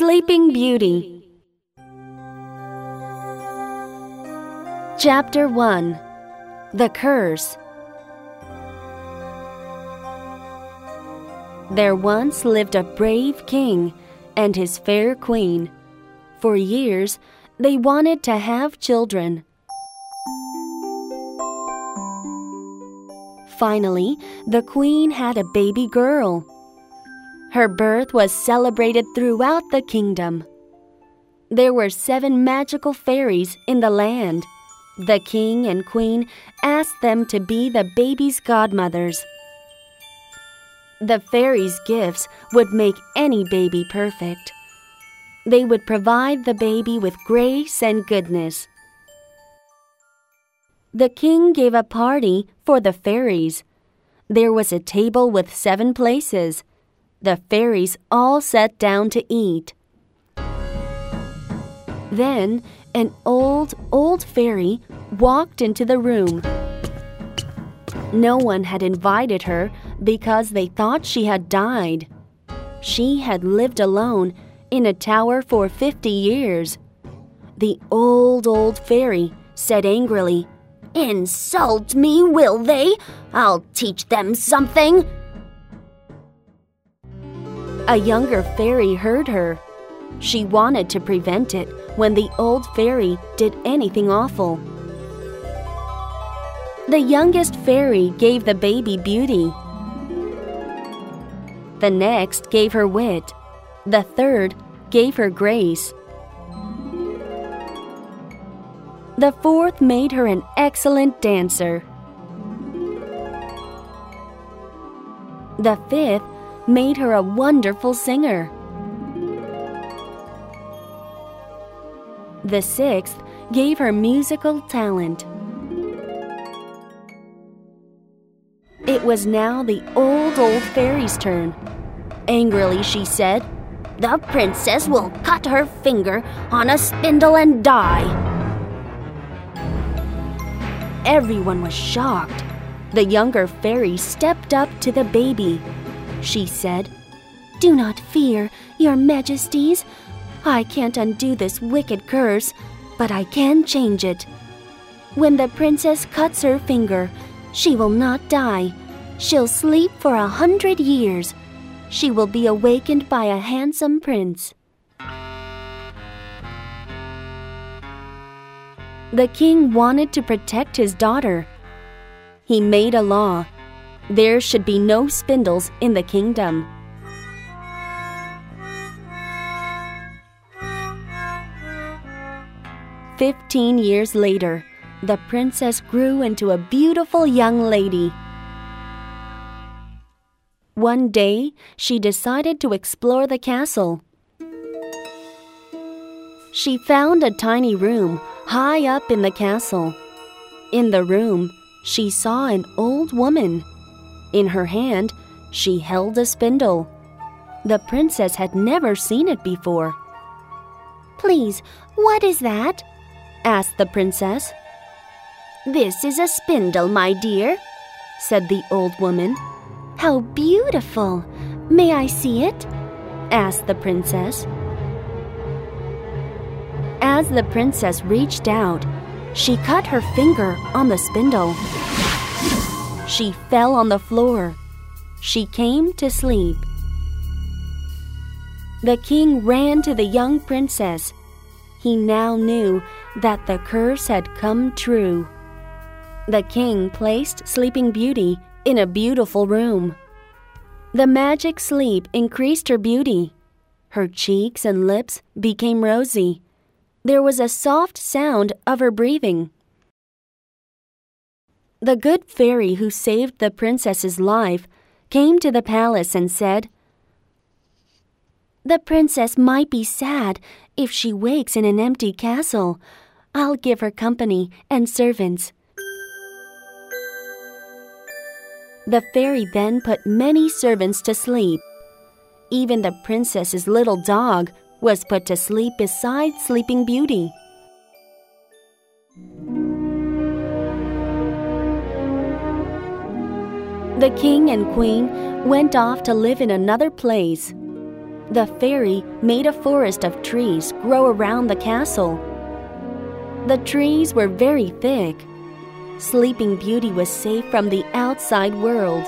Sleeping Beauty. Chapter 1. The Curse. There once lived a brave king and his fair queen. For years, they wanted to have children. Finally, the queen had a baby girl. Her birth was celebrated throughout the kingdom. There were 7 magical fairies in the land. The king and queen asked them to be the baby's godmothers. The fairies' gifts would make any baby perfect. They would provide the baby with grace and goodness. The king gave a party for the fairies. There was a table with 7 places. The fairies all sat down to eat. Then an old fairy walked into the room. No one had invited her because they thought she had died. She had lived alone in a tower for 50 years. The old fairy said angrily, "Insult me, will they? I'll teach them something." A younger fairy heard her. She wanted to prevent it when the old fairy did anything awful. The youngest fairy gave the baby beauty. The next gave her wit. The third gave her grace. The 4th made her an excellent dancer. The 5th made her a wonderful singer. The 6th gave her musical talent. It was now the old fairy's turn. Angrily she said, "The princess will cut her finger on a spindle and die." Everyone was shocked. The younger fairy stepped up to the baby. She said, "Do not fear, your majesties. I can't undo this wicked curse, but I can change it. When the princess cuts her finger, she will not die. She'll sleep for 100 years. She will be awakened by a handsome prince." The king wanted to protect his daughter. He made a law. There should be no spindles in the kingdom. "15 years later, the princess grew into a beautiful young lady. One day, she decided to explore the castle. She found a tiny room high up in the castle. In the room, she saw an old woman. In her hand, she held a spindle. The princess had never seen it before. "Please, what is that?" asked the princess. "This is a spindle, my dear," said the old woman. "How beautiful! May I see it?" asked the princess. As the princess reached out, she cut her finger on the spindle. She fell on the floor. She came to sleep. The king ran to the young princess. He now knew that the curse had come true. The king placed Sleeping Beauty in a beautiful room. The magic sleep increased her beauty. Her cheeks and lips became rosy. There was a soft sound of her breathing. The good fairy who saved the princess's life came to the palace and said, "The princess might be sad if she wakes in an empty castle. I'll give her company and servants." The fairy then put many servants to sleep. Even the princess's little dog was put to sleep beside Sleeping Beauty. The king and queen went off to live in another place. The fairy made a forest of trees grow around the castle. The trees were very thick. Sleeping Beauty was safe from the outside world.